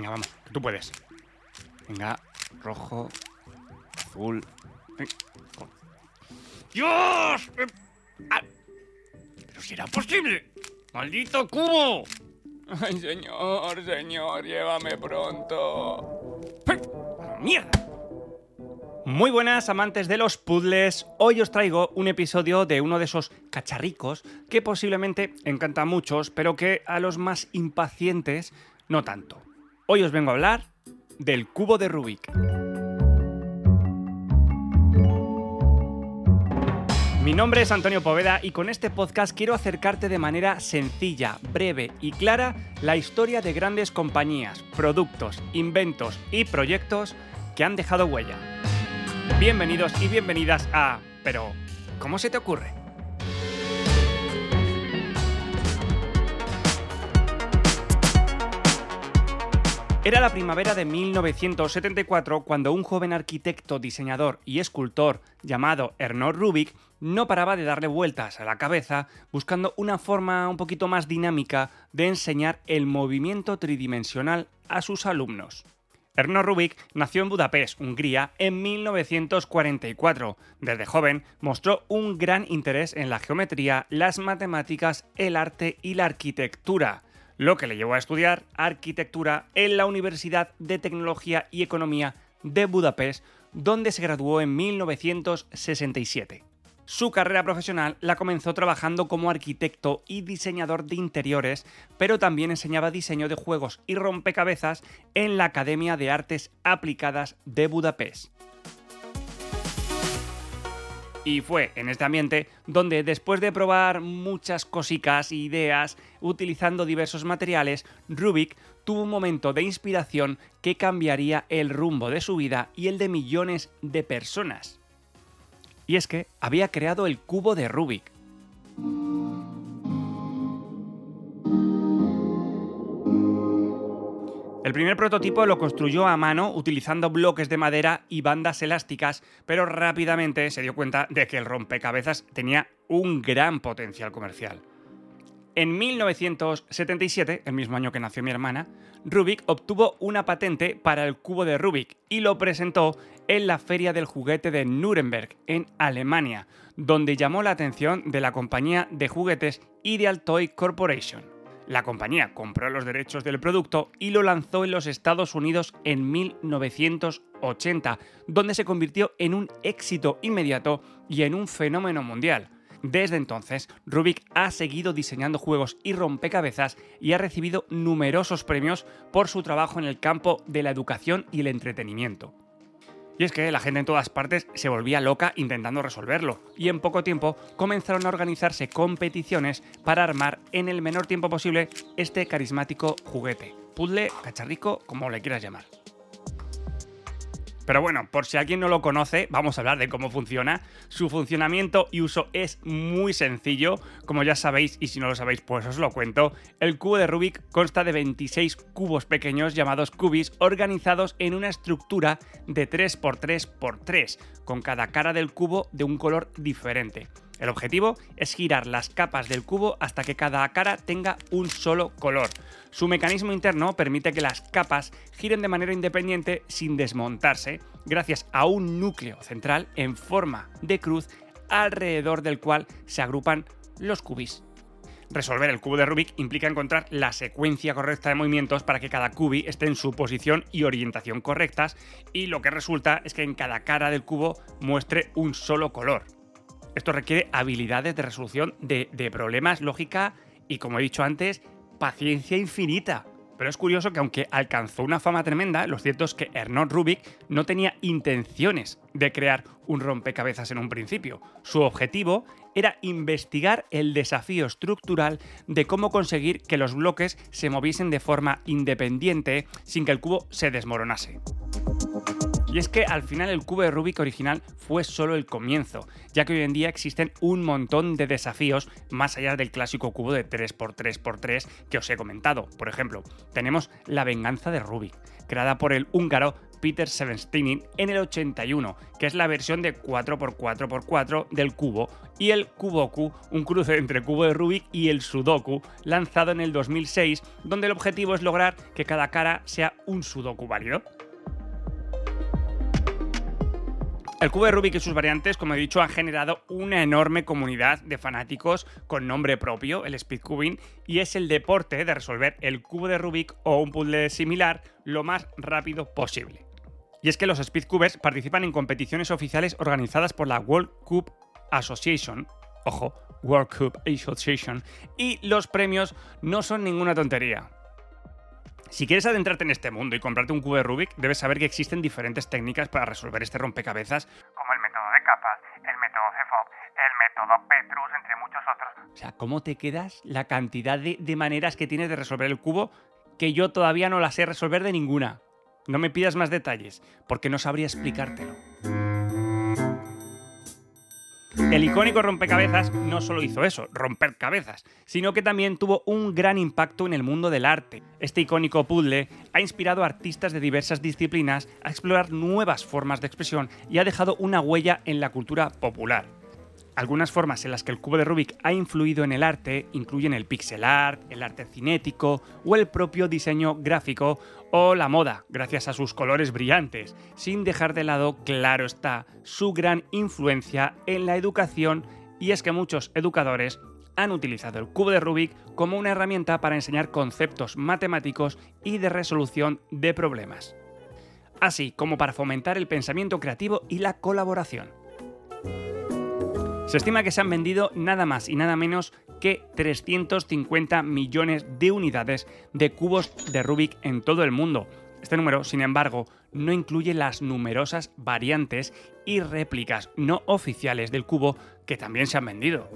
Venga, vamos, que tú puedes. Venga, rojo, azul. ¡Dios! ¡Pero será posible! ¡Maldito cubo! ¡Ay, señor, señor, llévame pronto! ¡Mierda! Muy buenas, amantes de los puzzles. Hoy os traigo un episodio de uno de esos cacharricos que posiblemente encanta a muchos, pero que a los más impacientes no tanto. Hoy os vengo a hablar del cubo de Rubik. Mi nombre es Antonio Poveda y con este podcast quiero acercarte de manera sencilla, breve y clara la historia de grandes compañías, productos, inventos y proyectos que han dejado huella. Bienvenidos y bienvenidas a... Pero, ¿cómo se te ocurre? Era la primavera de 1974 cuando un joven arquitecto, diseñador y escultor llamado Ernő Rubik no paraba de darle vueltas a la cabeza buscando una forma un poquito más dinámica de enseñar el movimiento tridimensional a sus alumnos. Ernő Rubik nació en Budapest, Hungría, en 1944. Desde joven mostró un gran interés en la geometría, las matemáticas, el arte y la arquitectura, lo que le llevó a estudiar arquitectura en la Universidad de Tecnología y Economía de Budapest, donde se graduó en 1967. Su carrera profesional la comenzó trabajando como arquitecto y diseñador de interiores, pero también enseñaba diseño de juegos y rompecabezas en la Academia de Artes Aplicadas de Budapest. Y fue en este ambiente donde, después de probar muchas cositas e ideas utilizando diversos materiales, Rubik tuvo un momento de inspiración que cambiaría el rumbo de su vida y el de millones de personas. Y es que había creado el cubo de Rubik. El primer prototipo lo construyó a mano utilizando bloques de madera y bandas elásticas, pero rápidamente se dio cuenta de que el rompecabezas tenía un gran potencial comercial. En 1977, el mismo año que nació mi hermana, Rubik obtuvo una patente para el cubo de Rubik y lo presentó en la Feria del Juguete de Nuremberg, en Alemania, donde llamó la atención de la compañía de juguetes Ideal Toy Corporation. La compañía compró los derechos del producto y lo lanzó en los Estados Unidos en 1980, donde se convirtió en un éxito inmediato y en un fenómeno mundial. Desde entonces, Rubik ha seguido diseñando juegos y rompecabezas y ha recibido numerosos premios por su trabajo en el campo de la educación y el entretenimiento. Y es que la gente en todas partes se volvía loca intentando resolverlo, y en poco tiempo comenzaron a organizarse competiciones para armar en el menor tiempo posible este carismático juguete, puzzle, cacharrico, como le quieras llamar. Pero bueno, por si alguien no lo conoce, vamos a hablar de cómo funciona. Su funcionamiento y uso es muy sencillo, como ya sabéis, y si no lo sabéis, pues os lo cuento. El cubo de Rubik consta de 26 cubos pequeños llamados cubis, organizados en una estructura de 3x3x3, con cada cara del cubo de un color diferente. El objetivo es girar las capas del cubo hasta que cada cara tenga un solo color. Su mecanismo interno permite que las capas giren de manera independiente sin desmontarse, gracias a un núcleo central en forma de cruz alrededor del cual se agrupan los cubis. Resolver el cubo de Rubik implica encontrar la secuencia correcta de movimientos para que cada cubi esté en su posición y orientación correctas, y lo que resulta es que en cada cara del cubo muestre un solo color. Esto requiere habilidades de resolución de problemas, lógica y, como he dicho antes, paciencia infinita. Pero es curioso que, aunque alcanzó una fama tremenda, lo cierto es que Ernő Rubik no tenía intenciones de crear un rompecabezas en un principio. Su objetivo era investigar el desafío estructural de cómo conseguir que los bloques se moviesen de forma independiente sin que el cubo se desmoronase. Y es que al final el cubo de Rubik original fue solo el comienzo, ya que hoy en día existen un montón de desafíos más allá del clásico cubo de 3x3x3 que os he comentado. Por ejemplo, tenemos la Venganza de Rubik, creada por el húngaro Péter Sebestény en el 81, que es la versión de 4x4x4 del cubo, y el Cuboku, un cruce entre Cubo de Rubik y el Sudoku, lanzado en el 2006, donde el objetivo es lograr que cada cara sea un Sudoku válido. El cubo de Rubik y sus variantes, como he dicho, han generado una enorme comunidad de fanáticos con nombre propio, el speedcubing, y es el deporte de resolver el cubo de Rubik o un puzzle similar lo más rápido posible. Y es que los speedcubers participan en competiciones oficiales organizadas por la World Cube Association, ojo, World Cube Association, y los premios no son ninguna tontería. Si quieres adentrarte en este mundo y comprarte un cubo de Rubik, debes saber que existen diferentes técnicas para resolver este rompecabezas, como el método de capas, el método CFOP, el método Petrus, entre muchos otros. O sea, ¿cómo te quedas la cantidad de maneras que tienes de resolver el cubo que yo todavía no las sé resolver de ninguna? No me pidas más detalles, porque no sabría explicártelo. El icónico rompecabezas no solo hizo eso, romper cabezas, sino que también tuvo un gran impacto en el mundo del arte. Este icónico puzzle ha inspirado a artistas de diversas disciplinas a explorar nuevas formas de expresión y ha dejado una huella en la cultura popular. Algunas formas en las que el cubo de Rubik ha influido en el arte incluyen el pixel art, el arte cinético o el propio diseño gráfico o la moda, gracias a sus colores brillantes, sin dejar de lado, claro está, su gran influencia en la educación, y es que muchos educadores han utilizado el cubo de Rubik como una herramienta para enseñar conceptos matemáticos y de resolución de problemas, así como para fomentar el pensamiento creativo y la colaboración. Se estima que se han vendido nada más y nada menos que 350 millones de unidades de cubos de Rubik en todo el mundo. Este número, sin embargo, no incluye las numerosas variantes y réplicas no oficiales del cubo que también se han vendido.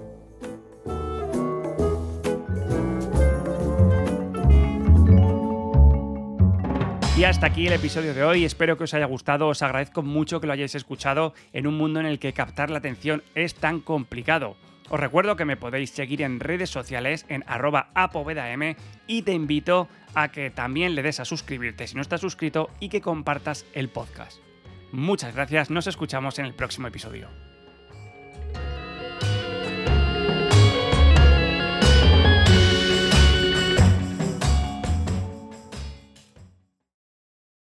Y hasta aquí el episodio de hoy, espero que os haya gustado, os agradezco mucho que lo hayáis escuchado en un mundo en el que captar la atención es tan complicado. Os recuerdo que me podéis seguir en redes sociales en @apovedam y te invito a que también le des a suscribirte si no estás suscrito y que compartas el podcast. Muchas gracias, nos escuchamos en el próximo episodio.